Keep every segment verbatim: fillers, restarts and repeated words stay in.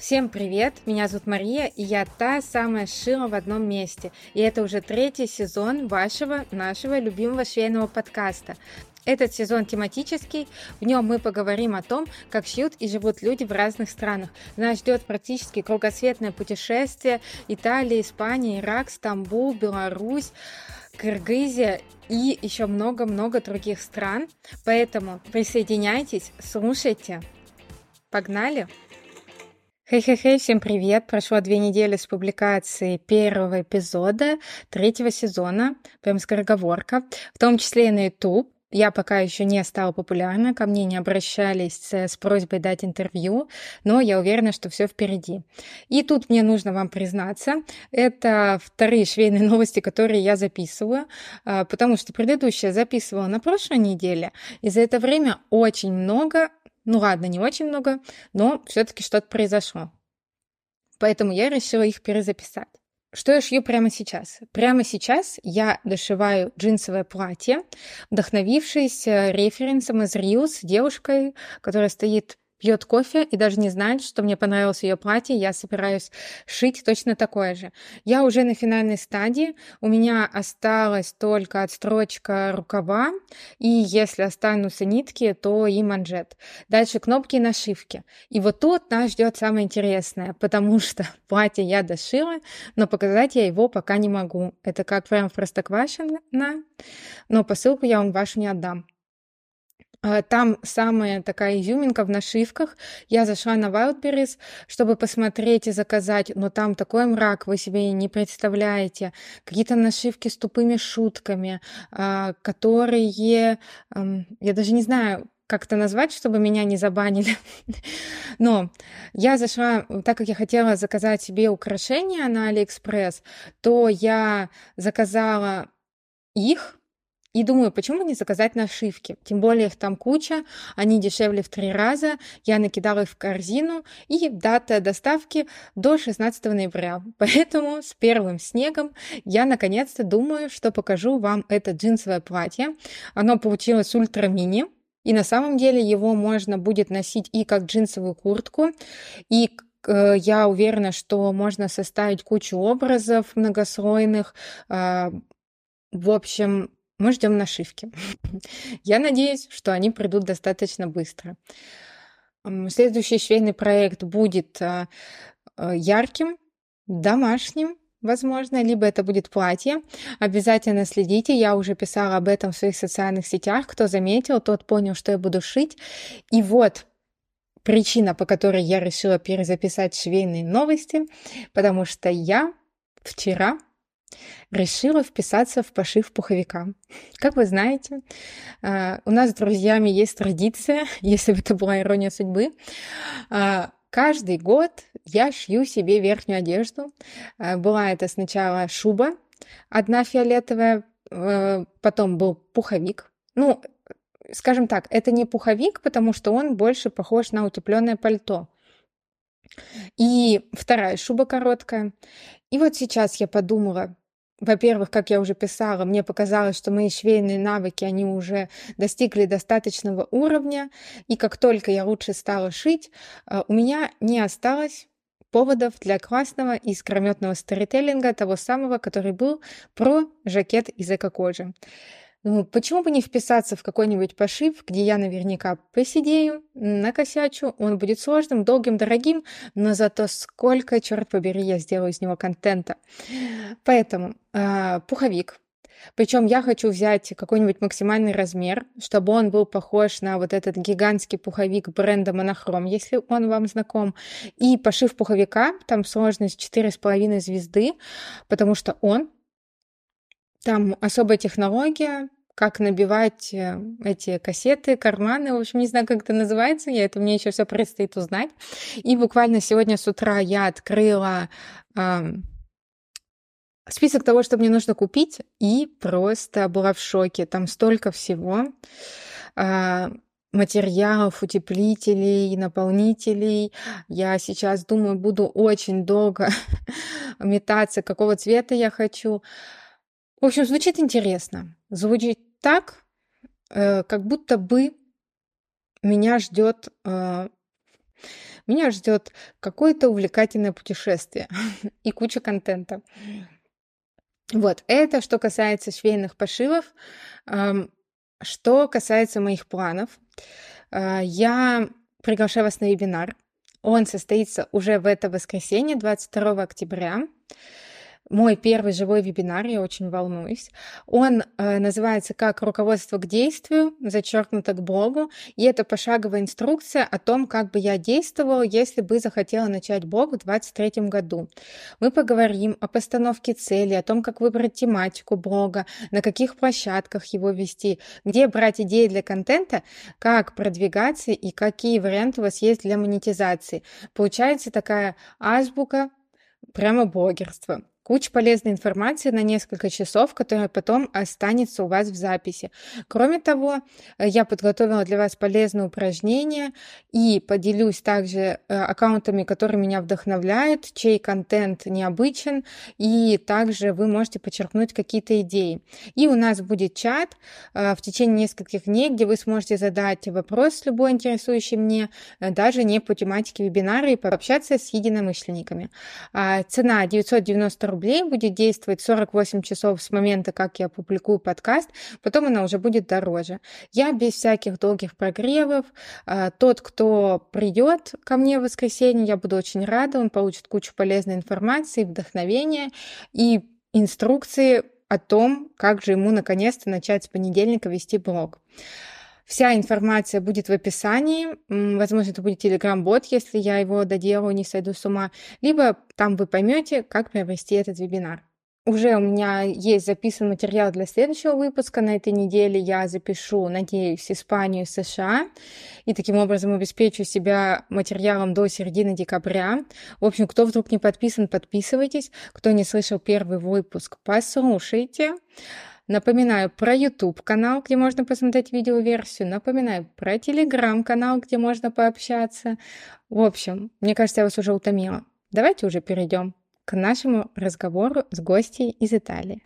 Всем привет, меня зовут Мария, и я та самая Шила в одном месте. И это уже третий сезон вашего, нашего любимого швейного подкаста. Этот сезон тематический, в нем мы поговорим о том, как шьют и живут люди в разных странах. Нас ждет практически кругосветное путешествие: Италия, Испания, Ирак, Стамбул, Беларусь, Кыргызия и еще много-много других стран. Поэтому присоединяйтесь, слушайте. Погнали! Хей-хей-хей, всем привет! Прошло две недели с публикации первого эпизода третьего сезона, прям скороговорка, в том числе и на YouTube. Я пока еще не стала популярна, ко мне не обращались с просьбой дать интервью, но я уверена, что все впереди. И тут мне нужно вам признаться, это вторые швейные новости, которые я записываю, потому что предыдущая записывала на прошлой неделе, и за это время очень много, ну ладно, не очень много, но все-таки что-то произошло. Поэтому я решила их перезаписать. Что я шью прямо сейчас? Прямо сейчас я дошиваю джинсовое платье, вдохновившись референсом из Рио с девушкой, которая стоит, пьет кофе и даже не знает, что мне понравилось ее платье. Я собираюсь шить точно такое же. Я уже на финальной стадии. У меня осталась только отстрочка рукава. И если останутся нитки, то и манжет. Дальше кнопки и нашивки. И вот тут нас ждет самое интересное, потому что платье я дошила, но показать я его пока не могу. Это как прям в Простоквашино, но посылку я вам вашу не отдам. Там самая такая изюминка в нашивках. Я зашла на Wildberries, чтобы посмотреть и заказать, но там такой мрак, вы себе не представляете. Какие-то нашивки с тупыми шутками, которые... Я даже не знаю, как это назвать, чтобы меня не забанили. Но я зашла, так как я хотела заказать себе украшения на AliExpress, то я заказала их. И думаю, почему не заказать нашивки? Тем более их там куча, они дешевле в три раза. Я накидала их в корзину, и дата доставки до шестнадцатого ноября. Поэтому с первым снегом я наконец-то думаю, что покажу вам это джинсовое платье. Оно получилось ультра-мини. И на самом деле его можно будет носить и как джинсовую куртку, и я уверена, что можно составить кучу образов многослойных. В общем... Мы ждем нашивки. Я надеюсь, что они придут достаточно быстро. Следующий швейный проект будет ярким, домашним, возможно, либо это будет платье. Обязательно следите, я уже писала об этом в своих социальных сетях. Кто заметил, тот понял, что я буду шить. И вот причина, по которой я решила перезаписать швейные новости, потому что я вчера... решила вписаться в пошив пуховика. Как вы знаете, у нас с друзьями есть традиция, если бы это была ирония судьбы, каждый год я шью себе верхнюю одежду. Была это сначала шуба, одна фиолетовая, потом был пуховик. Ну, скажем так, это не пуховик, потому что он больше похож на утепленное пальто. И вторая шуба короткая. И вот сейчас я подумала, во-первых, как я уже писала, мне показалось, что мои швейные навыки, они уже достигли достаточного уровня, и как только я лучше стала шить, у меня не осталось поводов для классного и искрометного сторителлинга, того самого, который был про жакет из эко-кожи. Ну, почему бы не вписаться в какой-нибудь пошив, где я наверняка посидею, накосячу, он будет сложным, долгим, дорогим, но зато сколько, черт побери, я сделаю из него контента. Поэтому э, пуховик. Причем я хочу взять какой-нибудь максимальный размер, чтобы он был похож на вот этот гигантский пуховик бренда Monochrome, если он вам знаком. И пошив пуховика, там сложность четыре с половиной звезды, потому что он... Там особая технология, как набивать эти кассеты, карманы, в общем, не знаю, как это называется, я, это мне еще все предстоит узнать. И буквально сегодня с утра я открыла э, список того, что мне нужно купить, и просто была в шоке. Там столько всего э, материалов, утеплителей, наполнителей. Я сейчас, думаю, буду очень долго метаться, какого цвета я хочу. В общем, звучит интересно. Звучит так, как будто бы меня ждет, Меня ждет какое-то увлекательное путешествие и куча контента. Вот, это что касается швейных пошивов. Что касается моих планов, я приглашаю вас на вебинар. Он состоится уже в это воскресенье, двадцать второго октября. Мой первый живой вебинар, я очень волнуюсь. Он э, называется как «Руководство к действию», зачеркнуто к блогу. И это пошаговая инструкция о том, как бы я действовала, если бы захотела начать блог в двадцать третьем году. Мы поговорим о постановке цели, о том, как выбрать тематику блога, на каких площадках его вести, где брать идеи для контента, как продвигаться и какие варианты у вас есть для монетизации. Получается такая азбука, прямо блогерство. Куча полезной информации на несколько часов, которая потом останется у вас в записи. Кроме того, я подготовила для вас полезные упражнения и поделюсь также аккаунтами, которые меня вдохновляют, чей контент необычен, и также вы можете подчеркнуть какие-то идеи. И у нас будет чат в течение нескольких дней, где вы сможете задать вопрос, любой интересующий мне, даже не по тематике вебинара, и пообщаться с единомышленниками. Цена девятьсот девяносто рублей. Будет действовать сорок восемь часов с момента, как я публикую подкаст, потом она уже будет дороже. Я без всяких долгих прогревов. Тот, кто придет ко мне в воскресенье, я буду очень рада, он получит кучу полезной информации, вдохновения и инструкции о том, как же ему наконец-то начать с понедельника вести блог. Вся информация будет в описании. Возможно, это будет телеграм-бот, если я его доделаю, не сойду с ума. Либо там вы поймете, как приобрести этот вебинар. Уже у меня есть записан материал для следующего выпуска. На этой неделе я запишу, надеюсь, Испанию и США. И таким образом обеспечу себя материалом до середины декабря. В общем, кто вдруг не подписан, подписывайтесь. Кто не слышал первый выпуск, послушайте. Напоминаю про YouTube-канал, где можно посмотреть видеоверсию. Напоминаю про Telegram-канал, где можно пообщаться. В общем, мне кажется, я вас уже утомила. Давайте уже перейдем к нашему разговору с гостьей из Италии.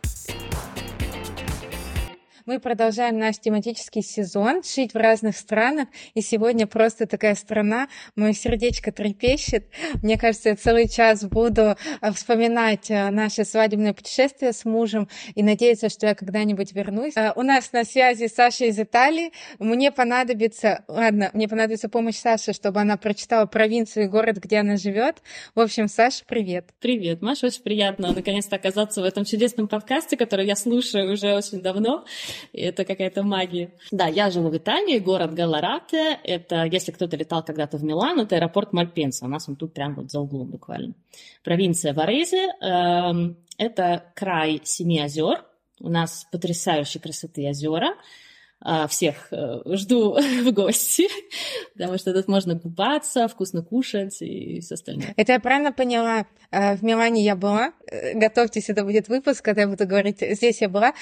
Мы продолжаем наш тематический сезон «Шить в разных странах». И сегодня просто такая страна, мое сердечко трепещет. Мне кажется, я целый час буду вспоминать наше свадебное путешествие с мужем и надеяться, что я когда-нибудь вернусь. У нас на связи Саша из Италии. Мне понадобится, ладно, мне понадобится помощь Саши, чтобы она прочитала провинцию и город, где она живет. В общем, Саша, привет. Привет, Маша, очень приятно наконец-то оказаться в этом чудесном подкасте, который я слушаю уже очень давно. Это какая-то магия. Да, я живу в Италии, город Галарате. Это, если кто-то летал когда-то в Милан, это аэропорт Мальпенса. У нас он тут прям вот за углом буквально. Провинция Варезе. Это край семи озер. У нас потрясающей красоты озера. Всех жду в гости, потому что тут можно купаться, вкусно кушать и все остальное. Это я правильно поняла? В Милане я была. Готовьтесь, это будет выпуск, когда я буду говорить, здесь я была.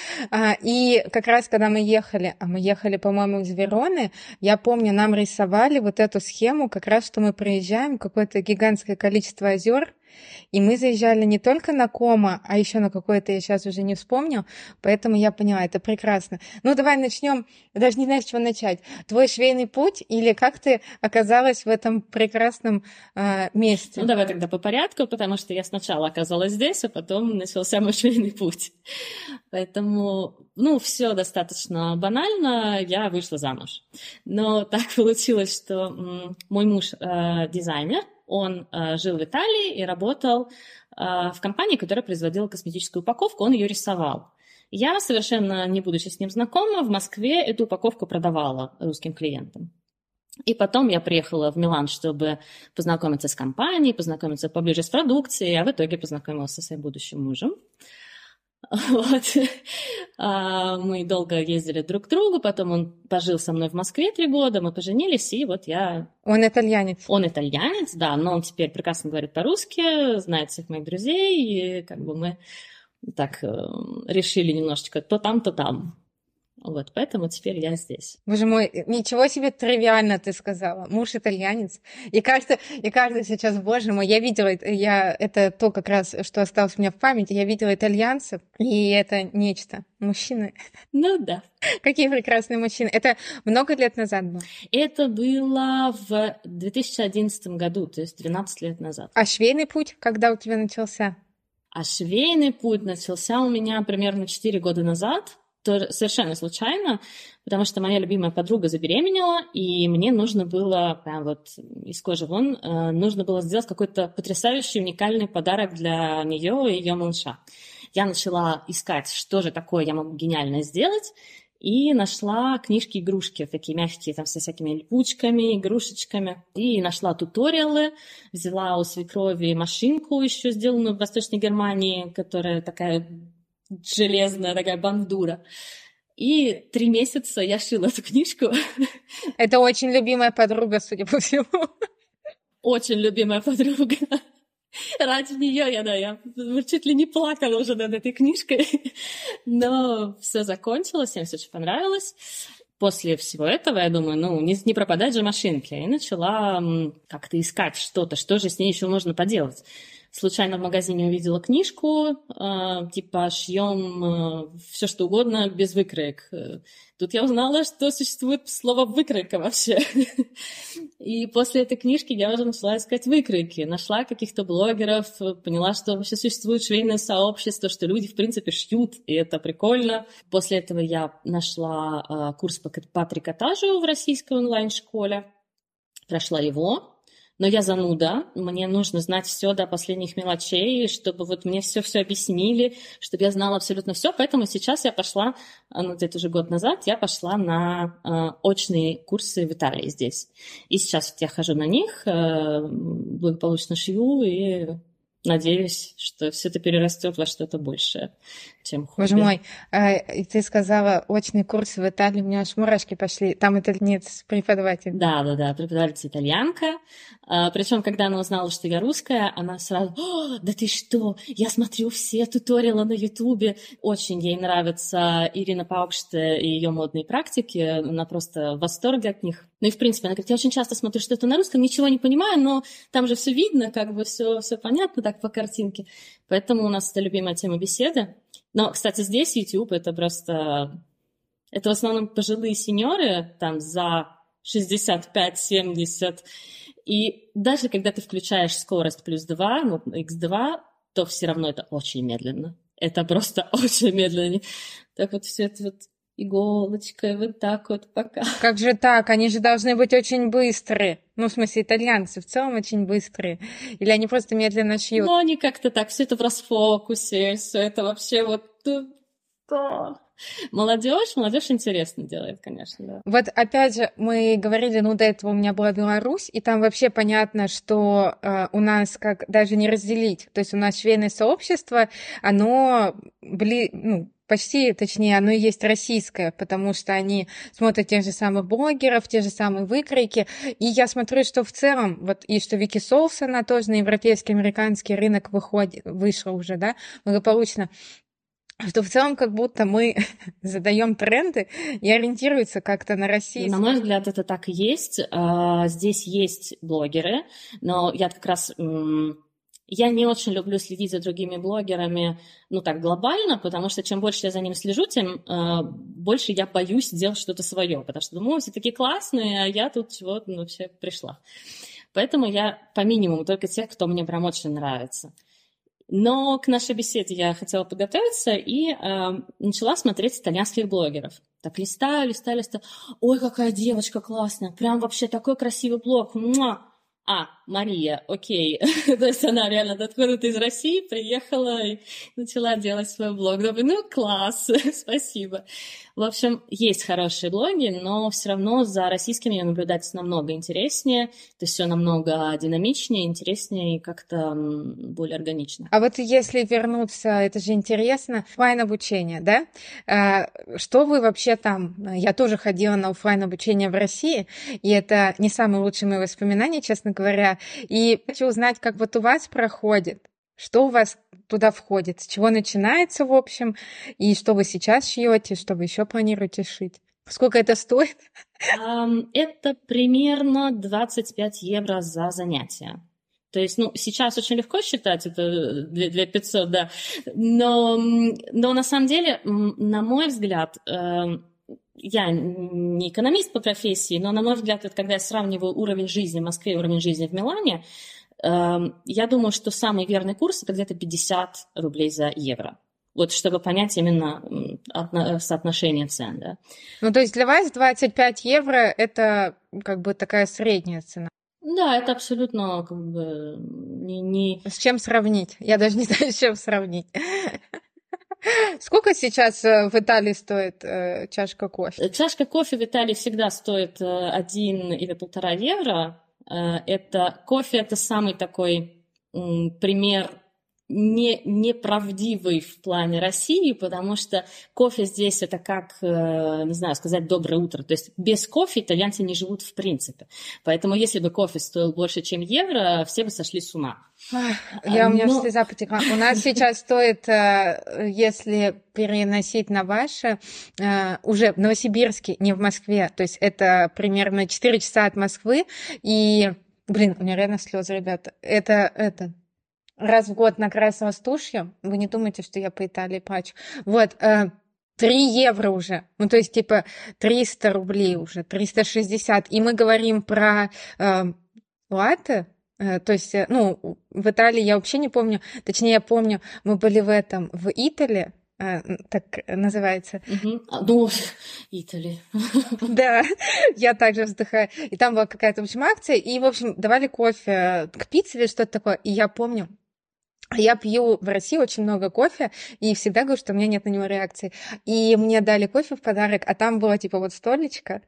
И как раз, когда мы ехали, а мы ехали, по-моему, из Вероны, я помню, нам рисовали вот эту схему, как раз, что мы приезжаем, какое-то гигантское количество озер. И мы заезжали не только на Кома, а еще на какое-то, я сейчас уже не вспомню, поэтому я поняла, это прекрасно. Ну, давай начнем, даже не знаю, с чего начать. Твой швейный путь или как ты оказалась в этом прекрасном э, месте? Ну, давай тогда по порядку, потому что я сначала оказалась здесь, а потом начался мой швейный путь. Поэтому, ну, все достаточно банально, я вышла замуж. Но так получилось, что м- мой муж э, дизайнер. Он э, жил в Италии и работал э, в компании, которая производила косметическую упаковку, он ее рисовал. Я, совершенно не будучи с ним знакома, в Москве эту упаковку продавала русским клиентам. И потом я приехала в Милан, чтобы познакомиться с компанией, познакомиться поближе с продукцией, а в итоге познакомилась со своим будущим мужем. Вот. Мы долго ездили друг к другу, потом он пожил со мной в Москве три года, мы поженились, и вот я... Он итальянец. Он итальянец, да, но он теперь прекрасно говорит по-русски, знает всех моих друзей, и как бы мы так решили немножечко то там, то там. Вот, поэтому теперь я здесь. Боже мой, ничего себе тривиально ты сказала. Муж итальянец. И кажется, и кажется сейчас, боже мой, я видела, я, это то как раз, что осталось у меня в памяти, я видела итальянцев, и это нечто. Мужчины. Ну да. Какие прекрасные мужчины. Это много лет назад было? Это было в две тысячи одиннадцатом году, то есть двенадцать лет назад. А швейный путь когда у тебя начался? А швейный путь начался у меня примерно четыре года назад. Тоже совершенно случайно, потому что моя любимая подруга забеременела, и мне нужно было, прям вот из кожи вон, нужно было сделать какой-то потрясающий, уникальный подарок для нее и ее малыша. Я начала искать, что же такое я могу гениально сделать, и нашла книжки-игрушки, такие мягкие, там со всякими липучками, игрушечками. И нашла туториалы, взяла у свекрови машинку еще сделанную в Восточной Германии, которая такая... железная такая бандура. И три месяца я шила эту книжку. Это очень любимая подруга, судя по всему. Очень любимая подруга. Ради нее я, да, я чуть ли не плакала уже над этой книжкой. Но все закончилось, им все очень понравилось. После всего этого я думаю, ну, не, не пропадать же машинки. И начала как-то искать что-то, что же с ней еще можно поделать. Случайно в магазине увидела книжку, типа «Шьем все что угодно без выкроек». Тут я узнала, что существует слово «выкройка» вообще. И после этой книжки я уже начала искать выкройки. Нашла каких-то блогеров, поняла, что вообще существует швейное сообщество, что люди, в принципе, шьют, и это прикольно. После этого я нашла курс по трикотажу в российской онлайн-школе, прошла его. Но я зануда, мне нужно знать все до последних мелочей, чтобы вот мне все-все объяснили, чтобы я знала абсолютно все. Поэтому сейчас я пошла, ну, где-то уже год назад, я пошла на э, очные курсы в Италии здесь. И сейчас вот я хожу на них, э, благополучно шью и надеюсь, что все это перерастет во что-то большее, чем хобби. Боже мой, э, ты сказала очный курс в Италии, у меня аж мурашки пошли. Там итальянец преподаватель. Да, да, да, преподаватель итальянка. А, причем, когда она узнала, что я русская, она сразу: «О, да ты что? Я смотрю все туториалы на Ютубе». Очень ей нравится Ирина Паукшта и ее модные практики. Она просто в восторге от них. Ну и в принципе, она говорит: я очень часто смотрю что-то на русском, ничего не понимаю, но там же все видно, как бы все, все понятно, так по картинке. Поэтому у нас это любимая тема беседы. Но, кстати, здесь YouTube это просто... Это в основном пожилые сеньоры, там, за шестьдесят пять семьдесят. И даже когда ты включаешь скорость плюс два, ну, икс два, то все равно это очень медленно. Это просто очень медленно. Так вот все это вот иголочкой вот так вот пока. Как же так? Они же должны быть очень быстрые. Ну, в смысле, итальянцы в целом очень быстрые. Или они просто медленно шьют? Ну, они как-то так, все это в расфокусе, все это вообще вот... Молодежь, молодежь интересно делает, конечно, да. Вот опять же, мы говорили, ну, до этого у меня была Беларусь, и там вообще понятно, что э, у нас как даже не разделить. То есть у нас швейное сообщество, оно... Бли... ну, почти, точнее, оно и есть российское, потому что они смотрят тех же самых блогеров, те же самые выкройки. И я смотрю, что в целом, вот и что Вики Соус, она тоже на европейский, американский рынок выходит, вышла уже, да, благополучно. Что в целом как будто мы задаем тренды и ориентируются как-то на Россию. На мой взгляд, это так и есть. Здесь есть блогеры, но я как раз... Я не очень люблю следить за другими блогерами, ну, так, глобально, потому что чем больше я за ним слежу, тем э, больше я боюсь делать что-то свое, потому что думаю, все такие классные, а я тут чего-то ну, вообще пришла. Поэтому я по минимуму только тех, кто мне прям очень нравится. Но к нашей беседе я хотела подготовиться и э, начала смотреть итальянских блогеров. Так листаю, листаю, листаю. Ой, какая девочка классная, прям вообще такой красивый блог, муа! А, Мария, окей, то есть она реально откуда-то из России приехала и начала делать свой блог. Думаю, ну класс, спасибо. В общем, есть хорошие блоги, но все равно за российскими наблюдать намного интереснее, то есть все намного динамичнее, интереснее и как-то более органично. А вот если вернуться, это же интересно, оффлайн-обучение, да? Что вы вообще там? Я тоже ходила на оффлайн-обучение в России, и это не самые лучшие мои воспоминания, честно говоря, и хочу узнать, как вот у вас проходит. Что у вас туда входит, с чего начинается, в общем, и что вы сейчас шьете, что вы еще планируете шить? Сколько это стоит? Это примерно двадцать пять евро за занятие. То есть, ну, сейчас очень легко считать, это две тысячи пятьсот, да. Но, но на самом деле, на мой взгляд, я не экономист по профессии, но, на мой взгляд, это когда я сравниваю уровень жизни в Москве и уровень жизни в Милане, я думаю, что самый верный курс – это где-то пятьдесят рублей за евро. Вот чтобы понять именно соотношение цен, да. Ну, то есть для вас двадцать пять евро – это как бы такая средняя цена? Да, это абсолютно как бы не, не... С чем сравнить? Я даже не знаю, с чем сравнить. Сколько сейчас в Италии стоит чашка кофе? Чашка кофе в Италии всегда стоит один или полтора евро. Это кофе, это самый такой пример не, неправдивый в плане России, потому что кофе здесь это как, не знаю, сказать «доброе утро». То есть без кофе итальянцы не живут в принципе. Поэтому если бы кофе стоил больше, чем евро, все бы сошли с ума. Ах, я, а, у меня но... слеза потекла. У нас сейчас стоит, если переносить на ваше, уже в Новосибирске, не в Москве, то есть это примерно четыре часа от Москвы, и, блин, у меня реально слезы, ребята, это, это... раз в год накрасилась тушью. Вы не думайте, что я по Италии плачу. Вот, три евро уже. Ну, то есть, типа, триста рублей уже, триста шестьдесят. И мы говорим про э, латте. То есть, ну, в Италии я вообще не помню. Точнее, я помню, мы были в этом, в Италии. Так называется. Ну, Италия. Да, я также вздыхаю. И там была какая-то, в общем, акция. И, в общем, давали кофе к пицце или что-то такое. И я помню, я пью в России очень много кофе, и всегда говорю, что у меня нет на него реакции. И мне дали кофе в подарок, а там было типа вот столечко.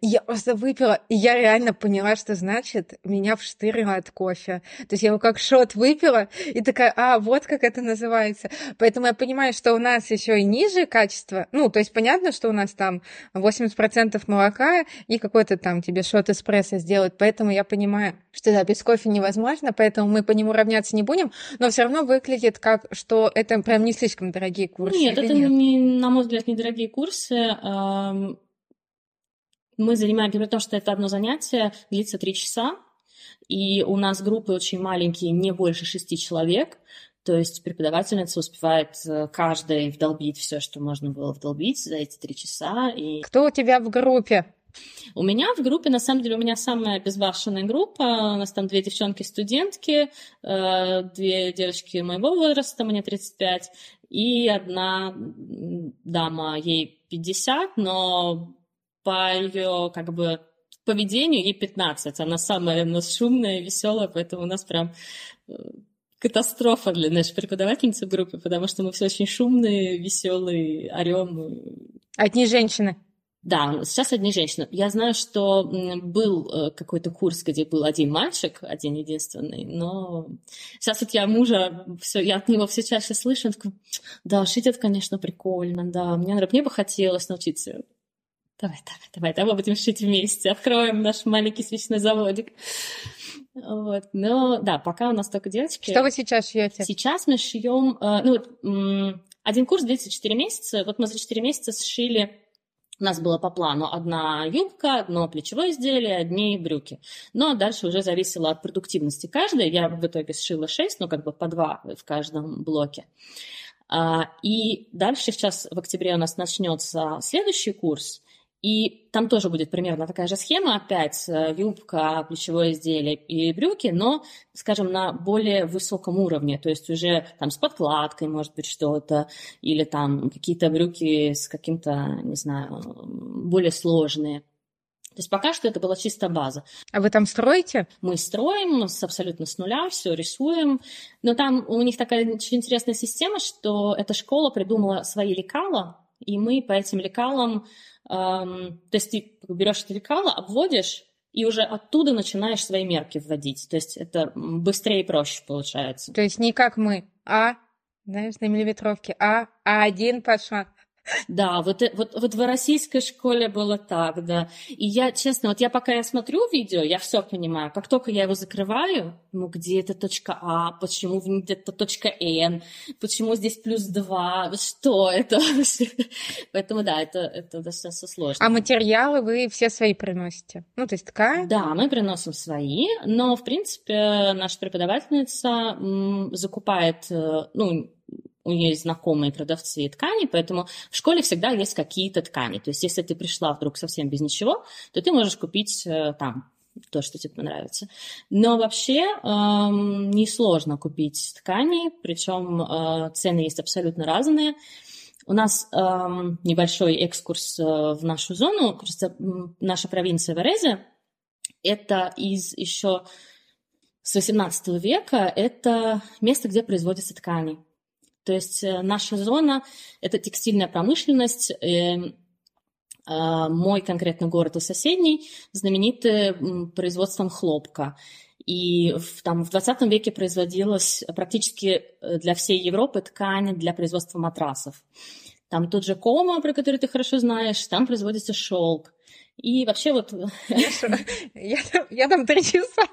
И я просто выпила, и я реально поняла, что значит, меня вштырило от кофе. То есть я его как шот выпила, и такая, а, вот как это называется. Поэтому я понимаю, что у нас еще и ниже качество. Ну, то есть понятно, что у нас там восемьдесят процентов молока, и какой-то там тебе шот эспрессо сделают. Поэтому я понимаю, что да, без кофе невозможно, поэтому мы по нему равняться не будем, но все равно выглядит как, что это прям не слишком дорогие курсы. Нет, это, нет? Не, на мой взгляд, недорогие курсы. Мы занимаемся, при том, что это одно занятие, длится три часа, и у нас группы очень маленькие, не больше шести человек, то есть преподавательница успевает каждой вдолбить все, что можно было вдолбить за эти три часа. И... Кто у тебя в группе? У меня в группе, на самом деле, у меня самая безбашенная группа, у нас там две девчонки-студентки, две девочки моего возраста, мне тридцать пять, и одна дама, ей пятьдесят, но по ее, как бы, поведению ей пятнадцать, она самая у нас шумная, веселая, поэтому у нас прям... катастрофа для нашей преподавательницы в группе, потому что мы все очень шумные, веселые, орем. Одни женщины. Да, сейчас одни женщины. Я знаю, что был какой-то курс, где был один мальчик, один единственный, но сейчас вот я мужа, все, я от него все чаще слышу, он такой, да, шить это, конечно, прикольно, да, мне, мне бы хотелось научиться. Давай, давай, давай, давай будем шить вместе, откроем наш маленький свечной заводик. Вот, но да, пока у нас только девочки. Что вы сейчас шьете? Сейчас мы шьем, ну вот, один курс длится четыре месяца. Вот мы за четыре месяца сшили. У нас было по плану одна юбка, одно плечевое изделие, одни брюки. Но дальше уже зависело от продуктивности каждой. Я в итоге сшила шесть, ну как бы по два в каждом блоке. И дальше сейчас в октябре у нас начнется следующий курс. И там тоже будет примерно такая же схема, опять юбка, плечевое изделие и брюки, но, скажем, на более высоком уровне, то есть уже там с подкладкой, может быть, что-то, или там какие-то брюки с каким-то, не знаю, более сложные. То есть пока что это была чисто база. А вы там строите? Мы строим с, абсолютно с нуля, все рисуем. Но там у них такая очень интересная система, что эта школа придумала свои лекала, и мы по этим лекалам, эм, то есть ты берешь это лекало, обводишь, и уже оттуда начинаешь свои мерки вводить. То есть это быстрее и проще получается. То есть не как мы, а, знаешь, на миллиметровке, а, а один пошла. Да, вот, вот, вот в российской школе было так, да. И я, честно, вот я пока я смотрю видео, я все понимаю. Как только я его закрываю, ну где это точка А, почему где-то точка Н, почему здесь плюс два, что это? Поэтому да, это, это достаточно сложно. А материалы вы все свои приносите? Ну, то есть такая? Да, мы приносим свои, но, в принципе, наша преподавательница м, закупает, ну, у нее есть знакомые продавцы тканей, поэтому в школе всегда есть какие-то ткани. То есть если ты пришла вдруг совсем без ничего, то ты можешь купить там то, что тебе понравится. Но вообще эм, несложно купить ткани, причем э, цены есть абсолютно разные. У нас эм, небольшой экскурс в нашу зону. Просто наша провинция Варезе, это из еще с восемнадцатого века, это место, где производятся ткани. То есть наша зона – это текстильная промышленность. Мой конкретно город и соседний знамениты производством хлопка. И в, там, в двадцатом веке производилась практически для всей Европы ткань для производства матрасов. Там тот же Кома, про который ты хорошо знаешь, там производится шелк. И вообще вот... Я там три часа...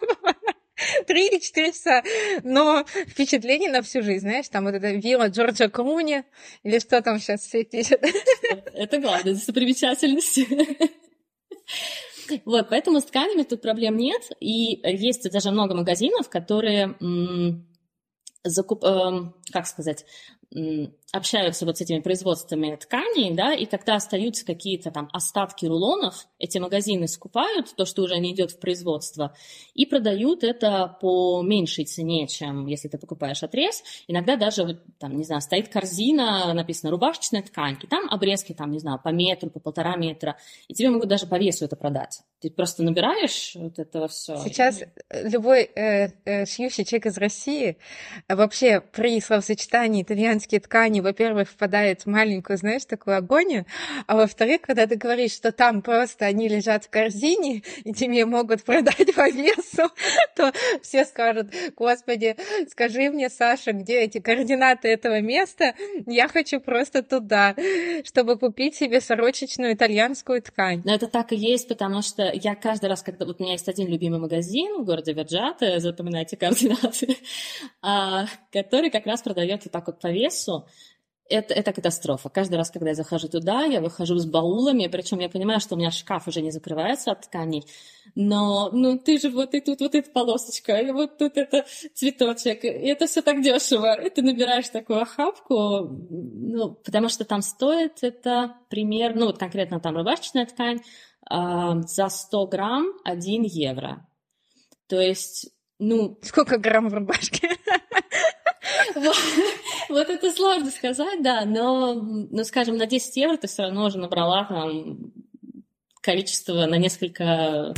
Три или четыре часа, но впечатление на всю жизнь, знаешь, там вот эта вилла Джорджа Круни, или что там сейчас все пишет. Это главное, достопримечательность. Вот, поэтому с тканями тут проблем нет, и есть даже много магазинов, которые, закуп... как сказать, общаются вот с этими производствами тканей, да, и когда остаются какие-то там остатки рулонов, эти магазины скупают то, что уже не идет в производство, и продают это по меньшей цене, чем если ты покупаешь отрез. Иногда даже, вот, там, не знаю, стоит корзина, написано «рубашечная ткань», и там обрезки, там, не знаю, по метру, по полтора метра, и тебе могут даже по весу это продать. Ты просто набираешь вот этого все. Сейчас любой э, э, шьющий человек из России вообще при словосочетании итальянские ткани, во-первых, впадает в маленькую, знаешь, такую агонию, а во-вторых, когда ты говоришь, что там просто они лежат в корзине, и тебе могут продать по весу, то все скажут: «Господи, скажи мне, Саша, где эти координаты этого места? Я хочу просто туда, чтобы купить себе сорочечную итальянскую ткань». Но это так и есть, потому что я каждый раз, когда... Вот у меня есть один любимый магазин в городе Верджате, запоминайте координаты, который как раз продает вот так вот по весу. Это, это катастрофа. Каждый раз, когда я захожу туда, я выхожу с баулами, причем я понимаю, что у меня шкаф уже не закрывается от тканей, но ну, ты же вот и тут вот эта полосочка, и вот тут это цветочек, и это все так дешево. И ты набираешь такую охапку, ну, потому что там стоит это примерно, ну вот конкретно там рубашечная ткань, э, за сто грамм один евро. То есть, ну... Сколько грамм в рубашке? Вот, вот это сложно сказать, да, но, ну, скажем, на десять евро ты все равно уже набрала там количество на несколько...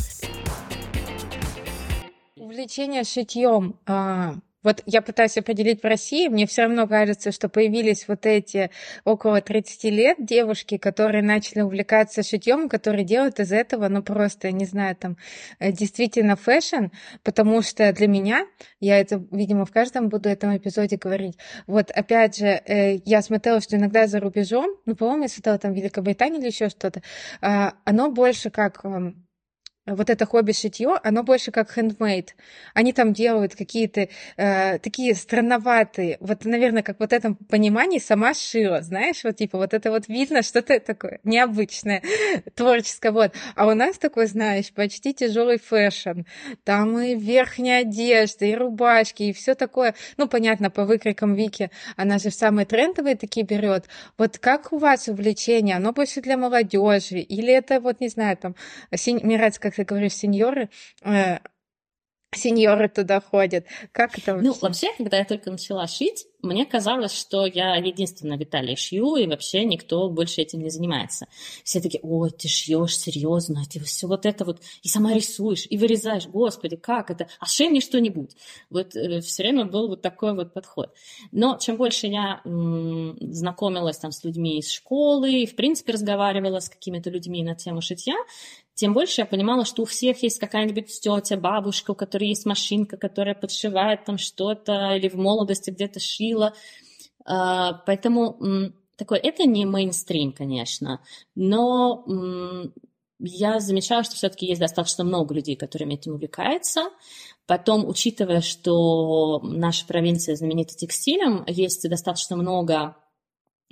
Увлечение шитьем. А, вот я пытаюсь определить в России, мне все равно кажется, что появились вот эти около тридцати лет девушки, которые начали увлекаться шитьем, которые делают из этого, ну, просто, не знаю, там, действительно фэшн, потому что для меня... Я это, видимо, в каждом буду этом эпизоде говорить. Вот, опять же, я смотрела, что иногда за рубежом, ну, по-моему, я смотрела там в Великобритании или еще что-то, оно больше как... вот это хобби-шитье, оно больше как хендмейд. Они там делают какие-то э, такие странноватые, вот, наверное, как вот в этом понимании сама шила, знаешь, вот типа вот это вот видно, что-то такое необычное, творческое, вот. А у нас такой, знаешь, почти тяжелый фэшн. Там и верхняя одежда, и рубашки, и все такое. Ну, понятно, по выкрикам Вики, она же самые трендовые такие берет. Вот как у вас увлечение? Оно больше для молодежи? Или это, вот, не знаю, там, синь... мне нравится, как ты говоришь, сеньоры, э, сеньоры туда ходят. Как это вообще? Ну, вообще, когда я только начала шить, мне казалось, что я единственная в Италии шью, и вообще никто больше этим не занимается. Все такие: ой, ты шьешь, серьезно, ты все вот это вот, и сама рисуешь, и вырезаешь, господи, как это, а шей мне что-нибудь. Вот все время был вот такой вот подход. Но чем больше я м, знакомилась там с людьми из школы, и в принципе разговаривала с какими-то людьми на тему шитья, тем больше я понимала, что у всех есть какая-нибудь тетя, бабушка, у которой есть машинка, которая подшивает там что-то, или в молодости где-то шьет. Поэтому такой, это не мейнстрим, конечно, но м- я замечала, что все-таки есть достаточно много людей, которыми этим увлекаются. Потом, учитывая, что наша провинция знаменита текстилем, есть достаточно много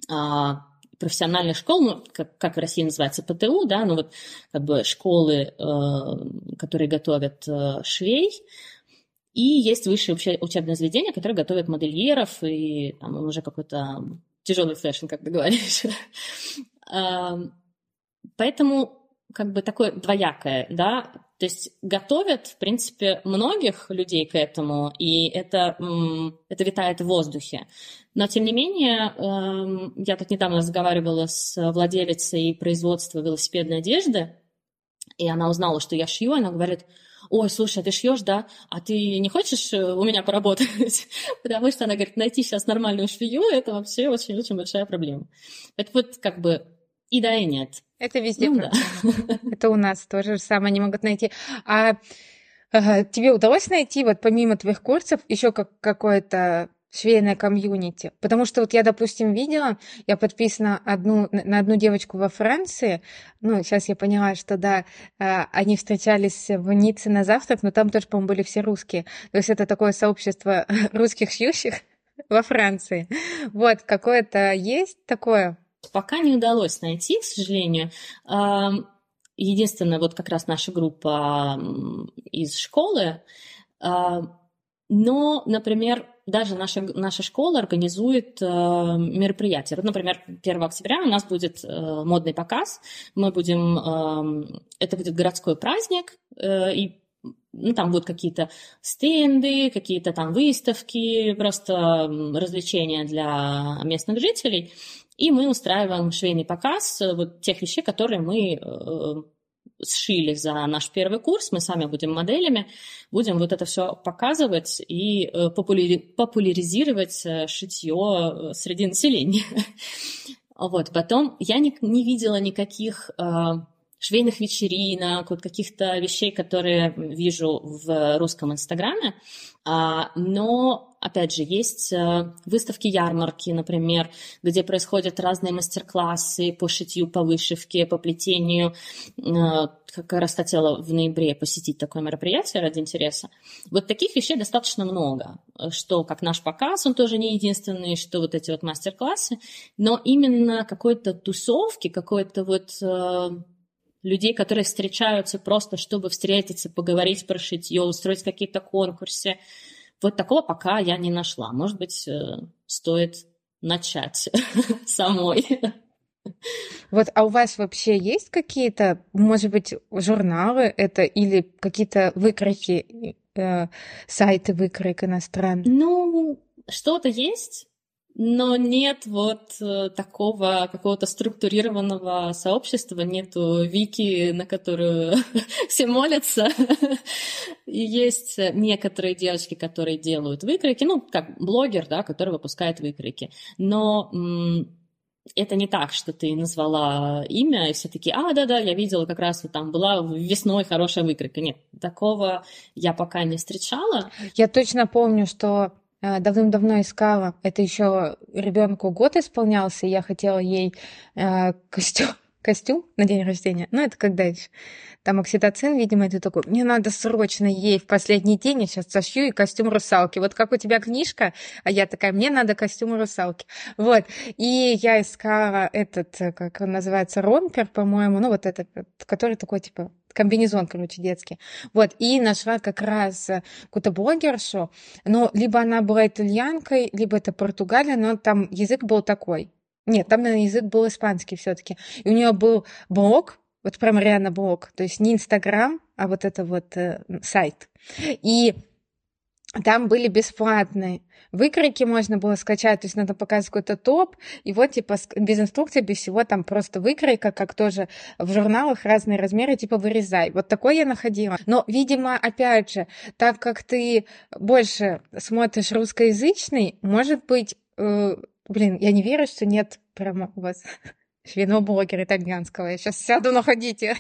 а, профессиональных школ, ну, как, как в России называется ПТУ, да, ну вот как бы школы, э, которые готовят э, швей. И есть высшие учебные заведения, которые готовят модельеров, и там уже какой-то тяжелый фэшн, как ты говоришь. Поэтому как бы такое двоякое, да. То есть готовят, в принципе, многих людей к этому, и это, это витает в воздухе. Но, тем не менее, я тут недавно разговаривала с владелицей производства велосипедной одежды, и она узнала, что я шью, и она говорит: ой, слушай, а ты шьешь, да? А ты не хочешь у меня поработать? Потому что она говорит, найти сейчас нормальную швею – это вообще очень-очень большая проблема. Это вот как бы и да, и нет. Это везде ну, проблема. Да. Это у нас тоже самое, не могут найти. А, а тебе удалось найти, вот помимо твоих курсов, еще как, какое-то швейное комьюнити? Потому что вот я, допустим, видела, я подписана одну, на одну девочку во Франции, ну, сейчас я поняла, что да, они встречались в Ницце на завтрак, но там тоже, по-моему, были все русские. То есть это такое сообщество русских шьющих во Франции. Вот, какое-то есть такое? Пока не удалось найти, к сожалению. Единственное, вот как раз наша группа из школы. Но, например, даже наша, наша школа организует э, мероприятия. Вот, например, первого октября у нас будет э, модный показ. Мы будем... Э, это будет городской праздник. Э, и ну, там будут какие-то стенды, какие-то там выставки, просто развлечения для местных жителей. И мы устраиваем швейный показ вот тех вещей, которые мы... Э, сшили за наш первый курс, мы сами будем моделями, будем вот это все показывать и популяри- популяризировать шитье среди населения. Вот, потом я не, не видела никаких э, швейных вечеринок, вот каких-то вещей, которые вижу в русском Инстаграме, а, но, опять же, есть выставки-ярмарки, например, где происходят разные мастер-классы по шитью, по вышивке, по плетению. Как раз хотела в ноябре посетить такое мероприятие ради интереса. Вот таких вещей достаточно много, что как наш показ, он тоже не единственный, что вот эти вот мастер-классы, но именно какой-то тусовки, какой-то вот людей, которые встречаются просто, чтобы встретиться, поговорить про шитье, устроить какие-то конкурсы. Вот такого пока я не нашла. Может быть, стоит начать самой. Вот, а у вас вообще есть какие-то, может быть, журналы это или какие-то выкройки, э, сайты выкроек иностранных? Ну, что-то есть, но нет вот такого какого-то структурированного сообщества, нету вики, на которую все молятся. И есть некоторые девочки, которые делают выкройки, ну, как блогер, да, который выпускает выкройки. Но м- это не так, что ты назвала имя, и все такие, а, да-да, я видела, как раз вот там была весной хорошая выкройка. Нет, такого я пока не встречала. Я точно помню, что... давным-давно искала. Это еще ребенку год исполнялся, и я хотела ей э, костюм, костюм на день рождения. Ну, это когда еще? Там окситоцин, видимо, это такой. Мне надо срочно ей в последний день, я сейчас сошью и костюм русалки. Вот как у тебя книжка, а я такая, мне надо костюм русалки. Вот. И я искала этот, как он называется, ромпер, по-моему, ну, вот этот, который такой, типа, комбинезон, короче, детский. Вот, и нашла как раз какую-то блогершу, но либо она была итальянкой, либо это Португалия, но там язык был такой. Нет, там, наверное, язык был испанский все-таки. И у нее был блог, вот прям реально блог, то есть не Инстаграм, а вот это вот э, сайт. И там были бесплатные выкройки, можно было скачать, то есть надо показать какой-то топ, и вот типа без инструкции, без всего, там просто выкройка, как тоже в журналах разные размеры, типа вырезай. Вот такое я находила. Но, видимо, опять же, так как ты больше смотришь русскоязычный, может быть, э, блин, я не верю, что нет прямо у вас швейного-блогера итальянского. Я сейчас сяду, находите.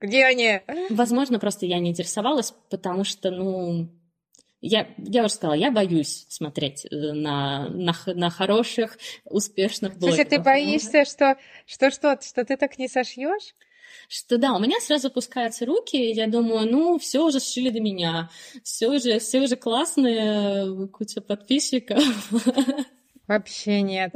Где они? Возможно, просто я не интересовалась, потому что, ну, Я, я уже сказала, я боюсь смотреть на, на, на хороших, успешных блогеров. Слушай, ты боишься, что, что, что, что ты так не сошьешь? Что да, у меня сразу опускаются руки, и я думаю, ну, все уже сшили до меня, все уже, все уже классные, куча подписчиков. Вообще нет.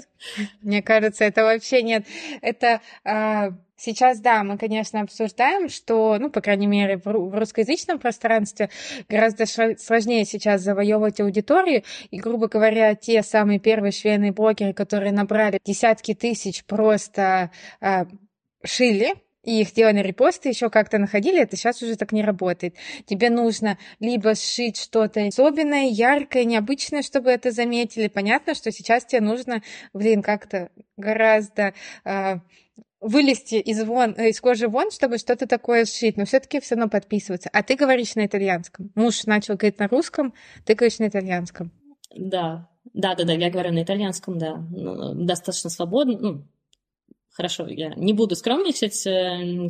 Мне кажется, это вообще нет. Это а, сейчас, да, мы, конечно, обсуждаем, что, ну, по крайней мере, в, в русскоязычном пространстве гораздо ш- сложнее сейчас завоевывать аудиторию. И, грубо говоря, те самые первые швейные блогеры, которые набрали десятки тысяч, просто а, шили, и их делали репосты, еще как-то находили, это сейчас уже так не работает. Тебе нужно либо сшить что-то особенное, яркое, необычное, чтобы это заметили. Понятно, что сейчас тебе нужно, блин, как-то гораздо э, вылезти из, вон, из кожи вон, чтобы что-то такое сшить, но все-таки все равно подписываться. А ты говоришь на итальянском. Муж начал говорить на русском, ты говоришь на итальянском. Да, да-да-да, я говорю на итальянском, да, достаточно свободно, ну, хорошо, я не буду скромничать.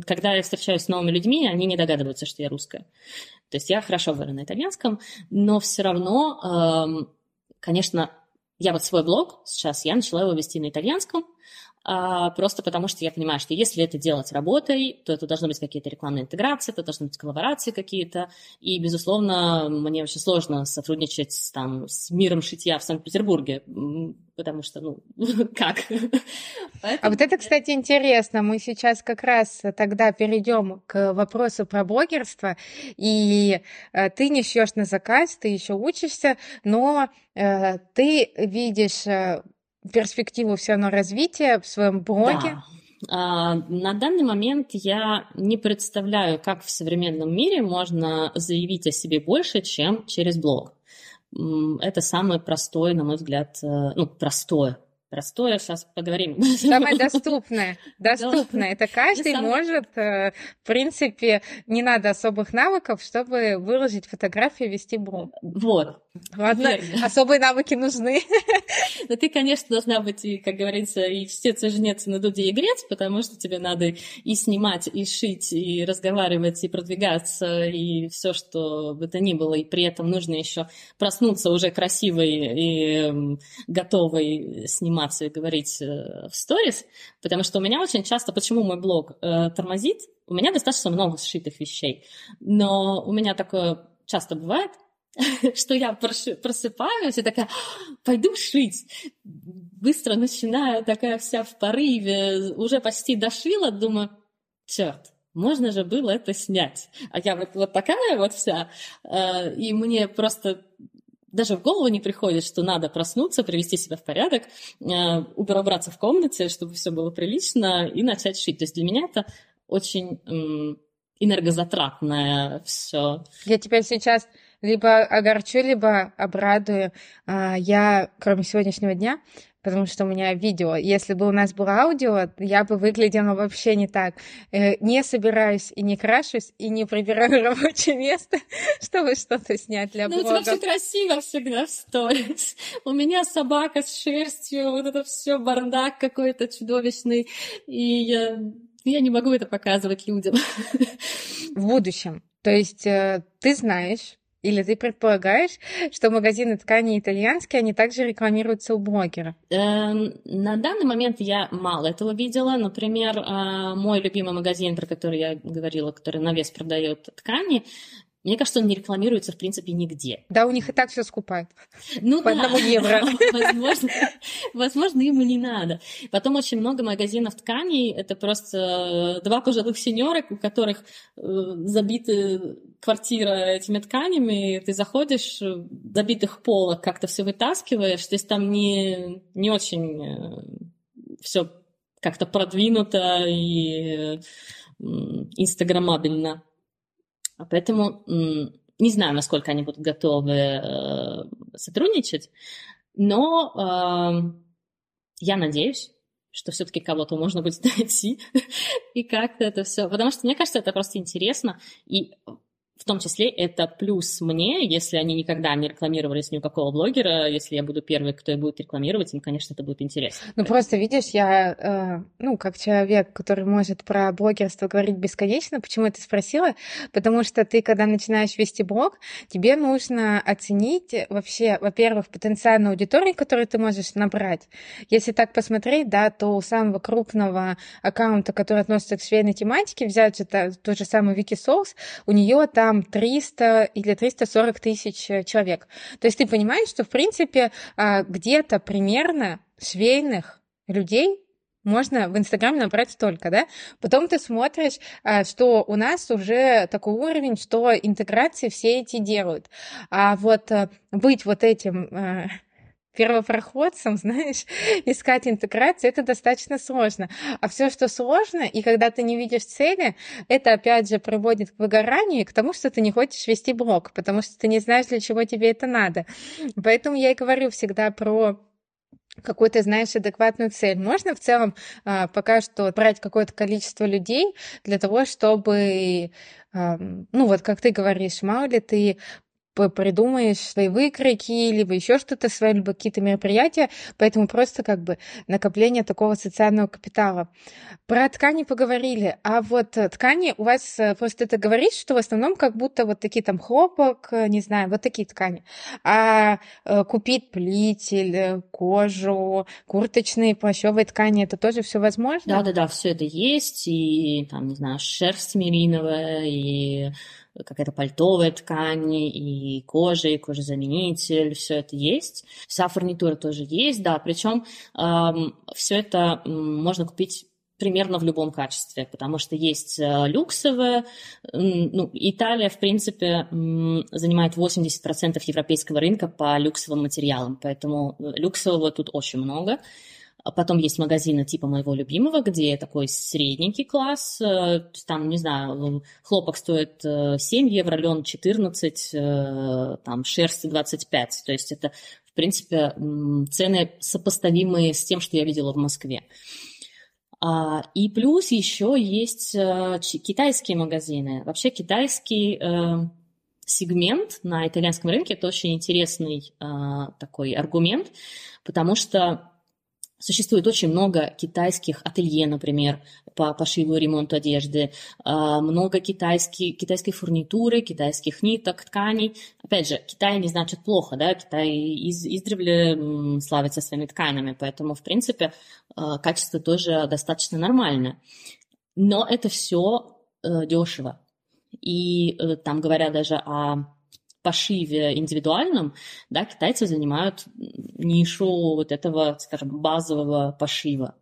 Когда я встречаюсь с новыми людьми, они не догадываются, что я русская. То есть я хорошо говорю на итальянском, но все равно, конечно, я вот свой блог сейчас, я начала его вести на итальянском, просто потому что я понимаю, что если это делать работой, то это должны быть какие-то рекламные интеграции, это должны быть коллаборации какие-то, и, безусловно, мне очень сложно сотрудничать там, с миром шитья в Санкт-Петербурге, потому что, ну, как? Поэтому... А вот это, кстати, интересно. Мы сейчас как раз тогда перейдем к вопросу про блогерство, и ты не шьешь на заказ, ты еще учишься, но э, ты видишь... перспективу все равно развития в своем блоге? Да. А, на данный момент я не представляю, как в современном мире можно заявить о себе больше, чем через блог. Это самое простое, на мой взгляд, ну, простое. Простое, сейчас поговорим. Самое доступное. Доступное. Это каждый может, в принципе, не надо особых навыков, чтобы выложить фотографии, вести блог. Вот. Ладно, особые навыки нужны. Но ты, конечно, должна быть, и, как говорится, и чтец, и женец, и на дуде, и грец, потому что тебе надо и снимать, и шить, и разговаривать, и продвигаться, и все, что бы то ни было. И при этом нужно еще проснуться уже красивой и готовой снимать, и говорить в сторис, потому что у меня очень часто, почему мой блог э, тормозит, у меня достаточно много сшитых вещей, но у меня такое часто бывает, что я просыпаюсь и такая, пойду шить, быстро начинаю, такая вся в порыве, уже почти дошила, думаю, черт, можно же было это снять, а я вот, вот такая вот вся, э, и мне просто... Даже в голову не приходит, что надо проснуться, привести себя в порядок, убраться в комнате, чтобы все было прилично, и начать шить. То есть для меня это очень энергозатратное все. Я тебя сейчас либо огорчу, либо обрадую. Я, кроме сегодняшнего дня... потому что у меня видео. Если бы у нас было аудио, я бы выглядела вообще не так. Не собираюсь и не крашусь, и не прибираю рабочее место, чтобы что-то снять для блога. Ну, у тебя все красиво всегда в сторис. У меня собака с шерстью, вот это все бардак какой-то чудовищный, и я, я не могу это показывать людям. В будущем. То есть ты знаешь... Или ты предполагаешь, что магазины тканей итальянские, они также рекламируются у блогера? Эм, на данный момент я мало этого видела. Например, э, мой любимый магазин, про который я говорила, который на вес продает ткани, мне кажется, он не рекламируется, в принципе, нигде. Да, у них и так все скупают. Ну, по да. одному евро. Возможно, возможно, им и не надо. Потом очень много магазинов тканей. Это просто два пожилых сеньорок, у которых забиты квартира этими тканями. И ты заходишь, забитых полок как-то все вытаскиваешь. То есть там не, не очень все как-то продвинуто и инстаграмабельно. Поэтому не знаю, насколько они будут готовы сотрудничать, но я надеюсь, что все-таки кого-то можно будет найти и как-то это все. Потому что мне кажется, это просто интересно. И В том числе это плюс мне, если они никогда не рекламировались ни у какого блогера, если я буду первой, кто и будет рекламировать, им, конечно, это будет интересно. Ну, просто, видишь, я, ну, как человек, который может про блогерство говорить бесконечно, почему я это спросила? Потому что ты, когда начинаешь вести блог, тебе нужно оценить вообще, во-первых, потенциальную аудиторию, которую ты можешь набрать. Если так посмотреть, да, то у самого крупного аккаунта, который относится к швейной тематике, взять это, тот же самый Вики Соус, у нее там триста или триста сорок тысяч человек. То есть ты понимаешь, что, в принципе, где-то примерно швейных людей можно в Инстаграме набрать столько, да? Потом ты смотришь, что у нас уже такой уровень, что интеграции все эти делают. А вот быть вот этим... первопроходцем, знаешь, искать интеграцию, это достаточно сложно. А все, что сложно, и когда ты не видишь цели, это, опять же, приводит к выгоранию и к тому, что ты не хочешь вести блог, потому что ты не знаешь, для чего тебе это надо. Поэтому я и говорю всегда про какую-то, знаешь, адекватную цель. Можно в целом пока что брать какое-то количество людей для того, чтобы, ну вот, как ты говоришь, мало ли ты придумаешь свои выкройки, либо еще что-то, свои, либо какие-то мероприятия, поэтому просто как бы накопление такого социального капитала. Про ткани поговорили, а вот ткани у вас, просто это говорит, что в основном как будто вот такие там хлопок, не знаю, вот такие ткани, а купить плитель, кожу, курточные, плащевые ткани, это тоже все возможно? Да-да-да, все это есть, и там, не знаю, шерсть мериновая, и какая-то пальтовая ткань, и кожа, и кожезаменитель, все это есть. Вся фурнитура тоже есть, да, причем эм, все это можно купить примерно в любом качестве, потому что есть люксовое. Ну, Италия, в принципе, занимает восемьдесят процентов европейского рынка по люксовым материалам, поэтому люксового тут очень много. Потом есть магазины типа моего любимого, где такой средненький класс, там, не знаю, хлопок стоит семь евро, лен четырнадцать, там, шерсть двадцать пять, то есть это, в принципе, цены сопоставимые с тем, что я видела в Москве. И плюс еще есть китайские магазины. Вообще китайский сегмент на итальянском рынке – это очень интересный такой аргумент, потому что существует очень много китайских ателье, например, по пошиву и ремонту одежды, много китайский, китайской фурнитуры, китайских ниток, тканей. Опять же, Китай не значит плохо, да, Китай из, издревле славится своими тканями, поэтому, в принципе, качество тоже достаточно нормальное. Но это все дешево. И там говорят даже о пошиве индивидуальном, да, китайцы занимают нишу вот этого, скажем, базового пошива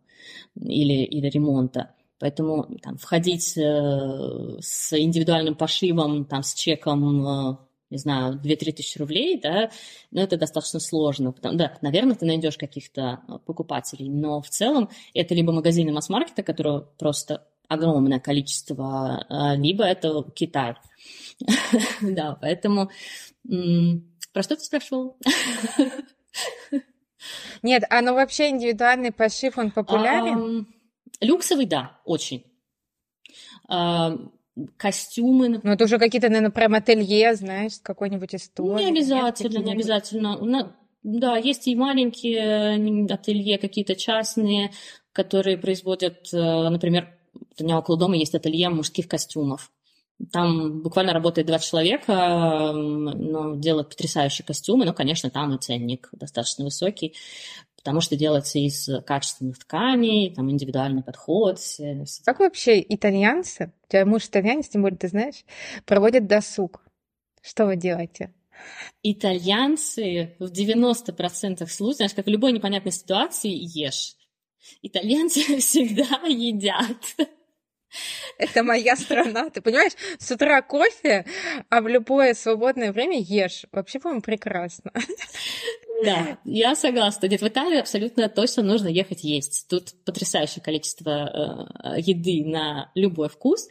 или, или ремонта. Поэтому там, входить э, с индивидуальным пошивом, там, с чеком, э, не знаю, две-три тысячи рублей, да, ну, это достаточно сложно. Потому, да, наверное, ты найдешь каких-то покупателей, но в целом это либо магазины масс-маркета, которые просто огромное количество, либо это Китай. Да, поэтому... Про что ты спрашивал? Нет, а ну вообще индивидуальный пошив, он популярен? Люксовый, да, очень. Костюмы. Ну, это уже какие-то, наверное, прям ателье, знаешь, какой-нибудь истории. Не обязательно, не обязательно. Да, есть и маленькие ателье, какие-то частные, которые производят, например, у меня около дома есть ателье мужских костюмов. Там буквально работает два человека, но делают потрясающие костюмы, но, конечно, там и ценник достаточно высокий, потому что делается из качественных тканей, там индивидуальный подход. Как вообще итальянцы, у тебя муж итальянец, тем более ты знаешь, проводят досуг? Что вы делаете? Итальянцы в девяносто процентов случаев, знаешь, как в любой непонятной ситуации, ешь. Итальянцы всегда едят. Это моя страна, ты понимаешь? С утра кофе, а в любое свободное время ешь. Вообще, по-моему, прекрасно. Да, я согласна. Нет, в Италии абсолютно точно нужно ехать есть. Тут потрясающее количество еды на любой вкус.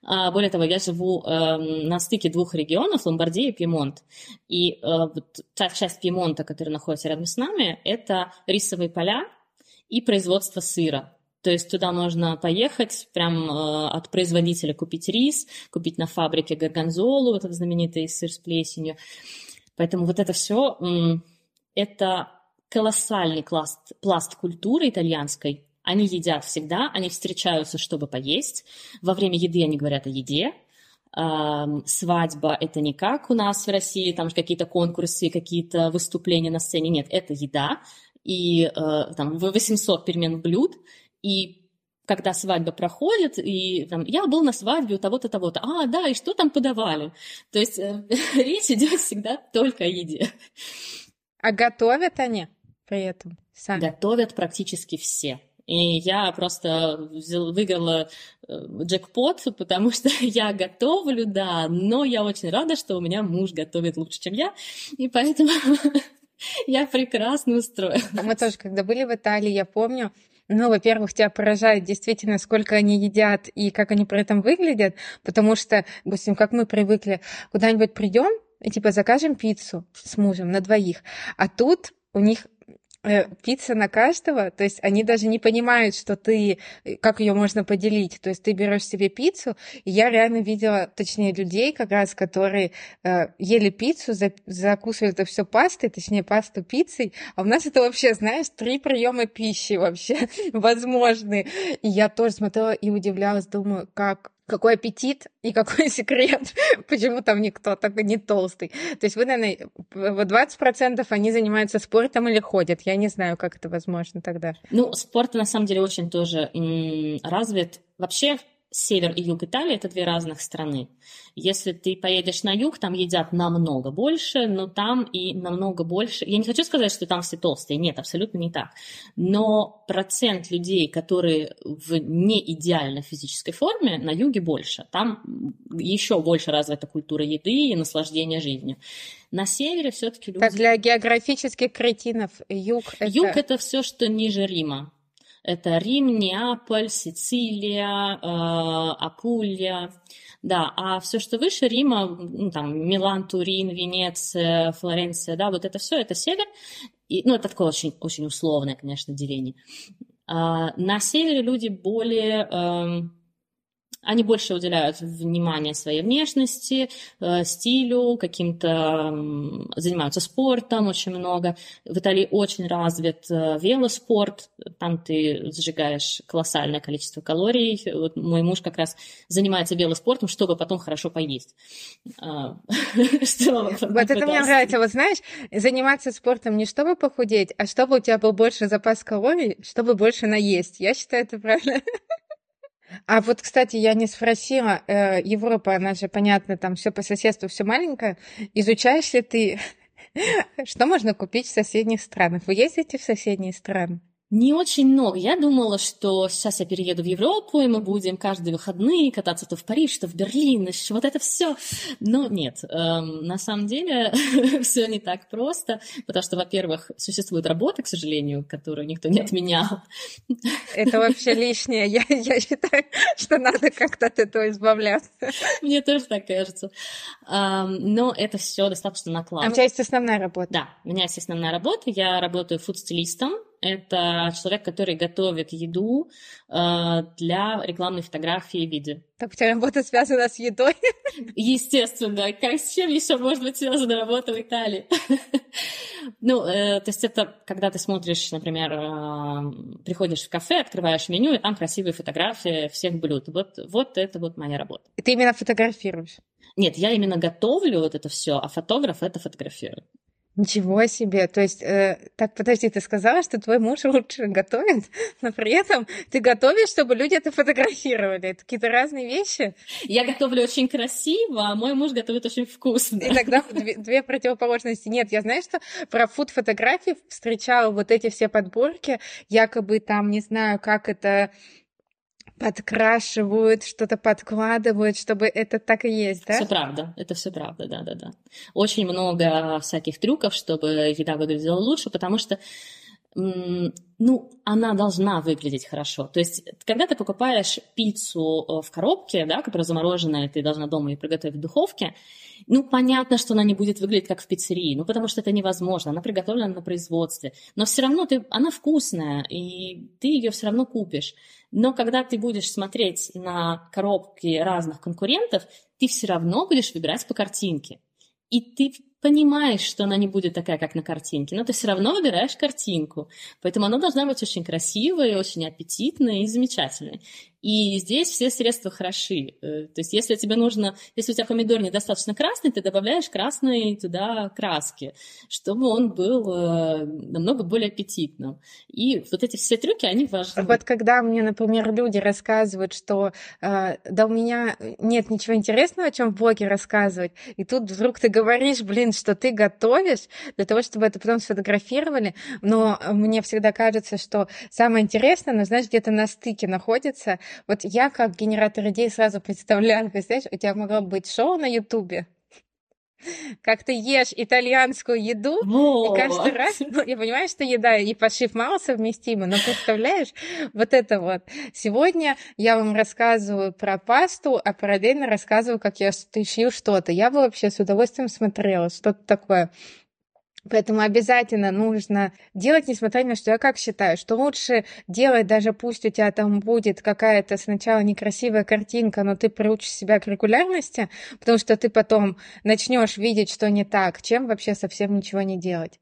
Более того, я живу на стыке двух регионов, Ломбардия и Пьемонт. И вот та часть Пьемонта, которая находится рядом с нами, это рисовые поля и производство сыра. То есть туда можно поехать, прям э, от производителя купить рис, купить на фабрике горгонзолу, этот знаменитый сыр с плесенью. Поэтому вот это все, э, это колоссальный пласт, пласт культуры итальянской. Они едят всегда, они встречаются, чтобы поесть. Во время еды они говорят о еде. Свадьба – это не как у нас в России, там же какие-то конкурсы, какие-то выступления на сцене. Нет, это еда, и там восемьсот перемен блюд, и когда свадьба проходит, и там, я был на свадьбе у того-то, того-то, а, да, и что там подавали? То есть речь идет всегда только о еде. А готовят они при этом сами? Готовят практически все. И я просто выиграла джекпот, потому что я готовлю, да, но я очень рада, что у меня муж готовит лучше, чем я, и поэтому я прекрасно устроилась. Мы тоже, когда были в Италии, я помню, ну, во-первых, тебя поражает действительно, сколько они едят и как они при этом выглядят, потому что, допустим, как мы привыкли, куда-нибудь придем и типа закажем пиццу с мужем на двоих, а тут у них... пицца на каждого, то есть они даже не понимают, что ты, как ее можно поделить, то есть ты берешь себе пиццу, и я реально видела, точнее, людей как раз, которые э, ели пиццу, за, закусывали это все пастой, точнее, пасту пиццей, а у нас это вообще, знаешь, три приема пищи вообще возможны, и я тоже смотрела и удивлялась, думаю, как какой аппетит и какой секрет, почему там никто такой не толстый. То есть вы, наверное, двадцать процентов они занимаются спортом или ходят. Я не знаю, как это возможно тогда. Ну, спорт на самом деле очень тоже м- развит. Вообще север и юг Италии – это две разных страны. Если ты поедешь на юг, там едят намного больше, но там и намного больше. Я не хочу сказать, что там все толстые. Нет, абсолютно не так. Но процент людей, которые в неидеально физической форме, на юге больше. Там еще больше развита культура еды и наслаждение жизнью. На севере все-таки люди... Так для географических кретинов юг – это... Юг – это все, что ниже Рима. Это Рим, Неаполь, Сицилия, э, Апулия, да, а все, что выше Рима, ну, там, Милан, Турин, Венеция, Флоренция, да, вот это все, это север, и, ну, это такое очень, очень условное, конечно, деление. А на севере люди более, э, они больше уделяют внимание своей внешности, э, стилю, каким-то, э, занимаются спортом очень много. В Италии очень развит э, велоспорт, там ты сжигаешь колоссальное количество калорий. Вот мой муж как раз занимается велоспортом, чтобы потом хорошо поесть. Вот это мне нравится, вот знаешь, заниматься спортом не чтобы похудеть, а чтобы у тебя был больше запас калорий, чтобы больше наесть. Я считаю, это правильно. А вот, кстати, я не спросила, э, Европа, она же, понятно, там все по соседству, все маленькое. Изучаешь ли ты, что можно купить в соседних странах? Вы ездите в соседние страны? Не очень много. Я думала, что сейчас я перееду в Европу, и мы будем каждые выходные кататься то в Париж, то в Берлин, вот это все. Но нет, эм, на самом деле все не так просто, потому что, во-первых, существует работа, к сожалению, которую никто не отменял. Это вообще лишнее. Я, я считаю, что надо как-то от этого избавляться. Мне тоже так кажется. Эм, но это все достаточно накладно. А у тебя есть основная работа? Да, у меня есть основная работа. Я работаю фуд-стилистом. Это человек, который готовит еду э, для рекламной фотографии и видео. Так у тебя работа связана с едой? Естественно. Как, с чем еще может быть связана работа в Италии? Ну, э, то есть это когда ты смотришь, например, э, приходишь в кафе, открываешь меню, и там красивые фотографии всех блюд. Вот, вот это вот моя работа. И ты именно фотографируешь? Нет, я именно готовлю вот это все, а фотограф это фотографирует. Ничего себе! То есть, э, так, подожди, ты сказала, что твой муж лучше готовит, но при этом ты готовишь, чтобы люди это фотографировали. Это какие-то разные вещи. Я готовлю очень красиво, а мой муж готовит очень вкусно. И тогда две, две противоположности. Нет, я знаю, что про фуд-фотографии встречала вот эти все подборки, якобы там, не знаю, как это... подкрашивают, что-то подкладывают, чтобы это так и есть, да? Все правда, это все правда, да-да-да. Очень много всяких трюков, чтобы еда выглядела лучше, потому что ну, она должна выглядеть хорошо. То есть, когда ты покупаешь пиццу в коробке, да, которая замороженная, ты должна дома ее приготовить в духовке, ну, понятно, что она не будет выглядеть как в пиццерии, ну, потому что это невозможно, она приготовлена на производстве. Но все равно ты, она вкусная, и ты ее все равно купишь. Но когда ты будешь смотреть на коробки разных конкурентов, ты все равно будешь выбирать по картинке. И ты понимаешь, что она не будет такая, как на картинке, но ты все равно выбираешь картинку. Поэтому она должна быть очень красивой, очень аппетитной и замечательной. И здесь все средства хороши. То есть если тебе нужно, если у тебя помидор недостаточно красный, ты добавляешь красный туда краски, чтобы он был намного более аппетитным. И вот эти все трюки, они важны. Вот когда мне, например, люди рассказывают, что да у меня нет ничего интересного, о чем в блоге рассказывать, и тут вдруг ты говоришь, блин, что ты готовишь для того, чтобы это потом сфотографировали, но мне всегда кажется, что самое интересное, ну, знаешь, где-то на стыке находится. Вот я как генератор идей сразу представляю, представляешь, у тебя могло быть шоу на Ютубе, как ты ешь итальянскую еду, вот. И каждый раз, ну, я понимаю, что еда и подшив мало совместимы, но представляешь, вот это вот. Сегодня я вам рассказываю про пасту, а параллельно рассказываю, как я шью что-то. Я бы вообще с удовольствием смотрела, что-то такое. Поэтому обязательно нужно делать, несмотря ни на что. Я как считаю, что лучше делать, даже пусть у тебя там будет какая-то сначала некрасивая картинка, но ты приучишь себя к регулярности, потому что ты потом начнешь видеть, что не так, чем вообще совсем ничего не делать.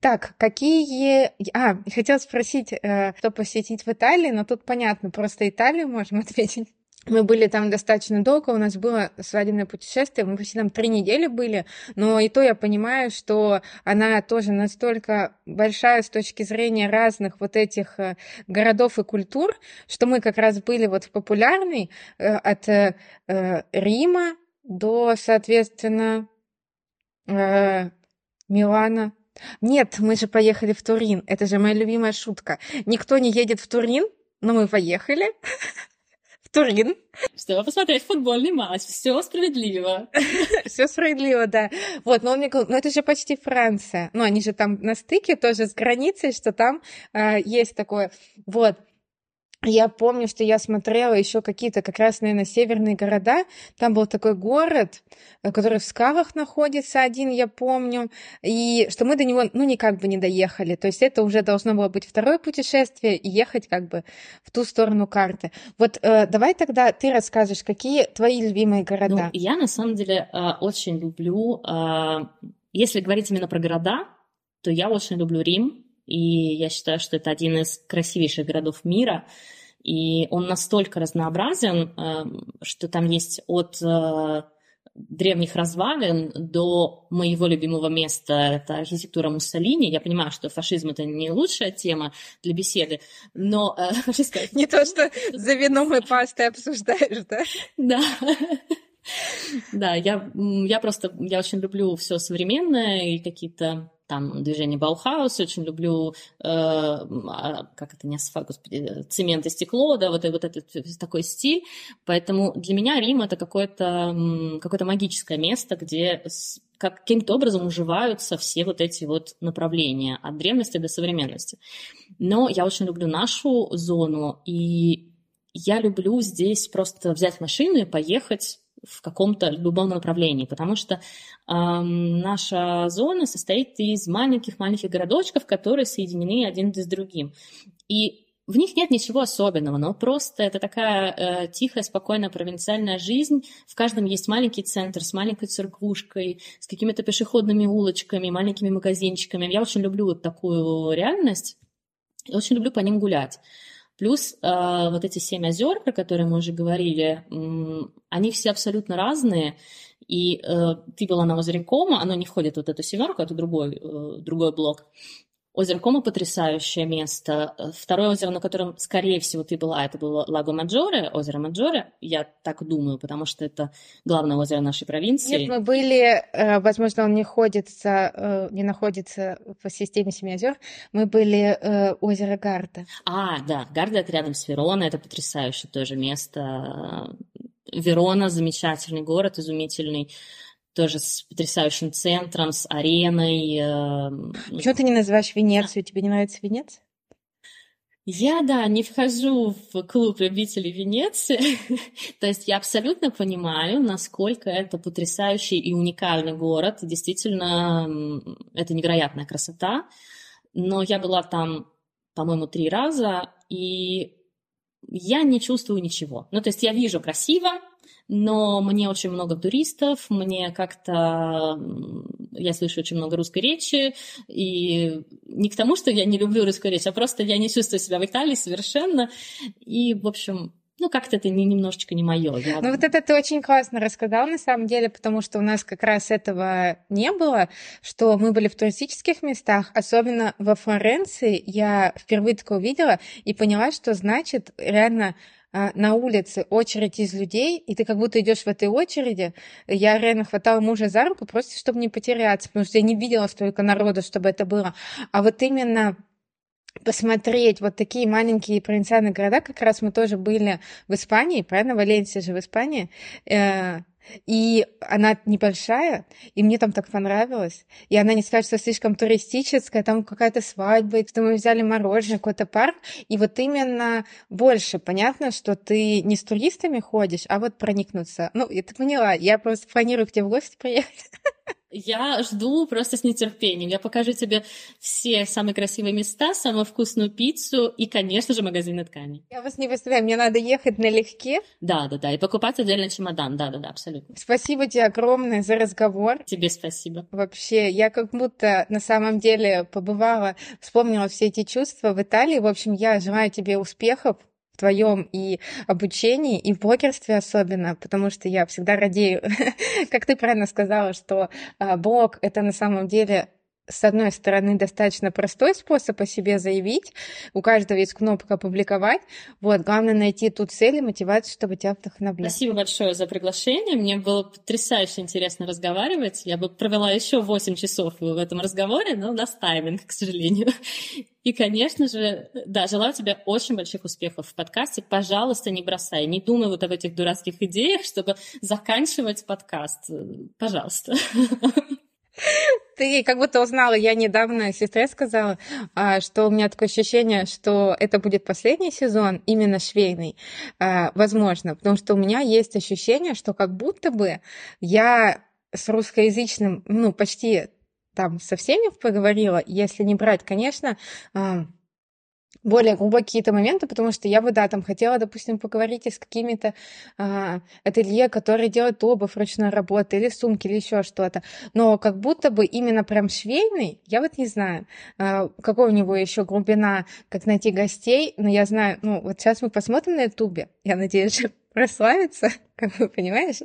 Так, какие... А, хотела спросить, что посетить в Италии, но тут понятно, просто Италию можем ответить. Мы были там достаточно долго, у нас было свадебное путешествие, мы почти там три недели были, но и то я понимаю, что она тоже настолько большая с точки зрения разных вот этих городов и культур, что мы как раз были вот в популярной от Рима до, соответственно, Милана. Нет, мы же поехали в Турин, это же моя любимая шутка. Никто не едет в Турин, но мы поехали. Турин. Чтобы посмотреть футбольный матч. Все справедливо. Все справедливо, да. Вот, но он мне говорил, ну это же почти Франция. Ну, они же там на стыке тоже с границей, что там э, есть такое. Вот. Я помню, что я смотрела еще какие-то как раз, наверное, северные города. Там был такой город, который в скалах находится один, я помню. И что мы до него, ну, никак бы не доехали. То есть это уже должно было быть второе путешествие и ехать как бы в ту сторону карты. Вот э, давай тогда ты расскажешь, какие твои любимые города. Ну, я на самом деле э, очень люблю, э, если говорить именно про города, то я очень люблю Рим. И я считаю, что это один из красивейших городов мира. И он настолько разнообразен, что там есть от древних развалин до моего любимого места. Это архитектура Муссолини. Я понимаю, что фашизм — это не лучшая тема для беседы, но... Не то, что за вином и пастой обсуждаешь, да? Да. Да, я просто... Я очень люблю все современное и какие-то... Там движение Баухаус, очень люблю, э, как это, не асфальт, господи, цемент и стекло, да, вот, вот этот такой стиль. Поэтому для меня Рим — это какое-то, какое-то магическое место, где как, каким-то образом уживаются все вот эти вот направления от древности до современности. Но я очень люблю нашу зону, и я люблю здесь просто взять машину и поехать в каком-то любом направлении, потому что э, наша зона состоит из маленьких-маленьких городочков, которые соединены один с другим. И в них нет ничего особенного, но просто это такая э, тихая, спокойная провинциальная жизнь. В каждом есть маленький центр с маленькой церквушкой, с какими-то пешеходными улочками, маленькими магазинчиками. Я очень люблю вот такую реальность, я очень люблю по ним гулять. Плюс э, вот эти семь озер, про которые мы уже говорили, э, они все абсолютно разные. И э, ты была на озере Кома, оно не входит в вот эту семерку, это другой, э, другой блок. Озеро Кома — потрясающее место. Второе озеро, на котором, скорее всего, ты была, это было Лаго Маджоре, озеро Маджоре, я так думаю, потому что это главное озеро нашей провинции. Нет, мы были, возможно, он не, ходится, не находится в системе семи озер, мы были озеро Гарда. А, да, Гарда — это рядом с Вероной, это потрясающее тоже место. Верона — замечательный город, изумительный. тоже с потрясающим центром, с ареной. Почему ты не называешь Венецию? Тебе не нравится Венеция? Я, да, не вхожу в клуб любителей Венеции. То есть я абсолютно понимаю, насколько это потрясающий и уникальный город. Действительно, это невероятная красота. Но я была там, по-моему, три раза, и я не чувствую ничего. Ну, то есть я вижу красиво, но мне очень много туристов, мне как-то... Я слышу очень много русской речи, и не к тому, что я не люблю русскую речь, а просто я не чувствую себя в Италии совершенно, и, в общем... Ну, как-то это не, немножечко не мое. Я... Ну, вот это ты очень классно рассказал, на самом деле, потому что у нас как раз этого не было, что мы были в туристических местах, особенно во Флоренции. Я впервые такое увидела и поняла, что значит реально на улице очередь из людей, и ты как будто идешь в этой очереди. Я реально хватала мужа за руку просто, чтобы не потеряться, потому что я не видела столько народу, чтобы это было. А вот именно... посмотреть вот такие маленькие провинциальные города, как раз мы тоже были в Испании, правильно, Валенсия же в Испании, и она небольшая, и мне там так понравилось, и она не скажет, что слишком туристическая, там какая-то свадьба, и потом мы взяли мороженое, какой-то парк, и вот именно больше понятно, что ты не с туристами ходишь, а вот проникнуться. Ну, я так поняла, я просто планирую к тебе в гости приехать. Я жду просто с нетерпением. Я покажу тебе все самые красивые места, самую вкусную пиццу и, конечно же, магазины тканей. Я вас не представляю, мне надо ехать налегке. Да, да, да, и покупать отдельно чемодан, да, да, да, абсолютно. Спасибо тебе огромное за разговор. Тебе спасибо. Вообще, я как будто на самом деле побывала, вспомнила все эти чувства в Италии. В общем, я желаю тебе успехов в твоем и обучении, и в блогерстве особенно, потому что я всегда радею, как ты правильно сказала, что блог — это на самом деле, с одной стороны, достаточно простой способ о себе заявить, у каждого есть кнопка «Опубликовать», вот, главное найти ту цель и мотивацию, чтобы тебя вдохновлять. Спасибо большое за приглашение, мне было потрясающе интересно разговаривать, я бы провела еще восемь часов в этом разговоре, но у нас тайминг, к сожалению. И, конечно же, да, желаю тебе очень больших успехов в подкасте. Пожалуйста, не бросай, не думай вот об этих дурацких идеях, чтобы заканчивать подкаст. Пожалуйста. Ты как будто узнала, я недавно сестре сказала, что у меня такое ощущение, что это будет последний сезон, именно швейный, возможно, потому что у меня есть ощущение, что как будто бы я с русскоязычным, ну, почти... там со всеми поговорила, если не брать, конечно, более глубокие то моменты, потому что я бы, да, там хотела, допустим, поговорить и с какими-то а, ателье, которые делают обувь ручной работы, или сумки, или еще что-то. Но как будто бы именно прям швейный, я вот не знаю, а, какой у него еще глубина, как найти гостей, но я знаю, ну, вот сейчас мы посмотрим на Ютубе, я надеюсь, прославится, как вы понимаете.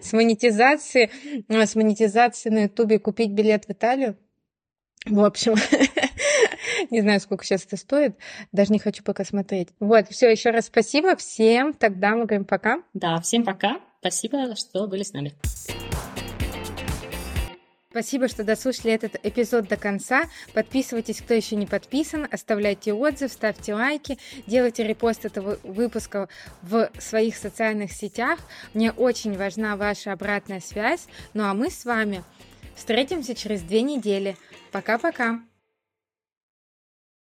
С монетизации, с монетизации на Ютубе купить билет в Италию. В общем, не знаю, сколько сейчас это стоит, даже не хочу пока смотреть. Вот, все, еще раз спасибо всем. Тогда мы говорим пока. Да, всем пока. Спасибо, что были с нами. Спасибо, что дослушали этот эпизод до конца. Подписывайтесь, кто еще не подписан, оставляйте отзыв, ставьте лайки, делайте репост этого выпуска в своих социальных сетях. Мне очень важна ваша обратная связь. Ну а мы с вами встретимся через две недели. Пока-пока!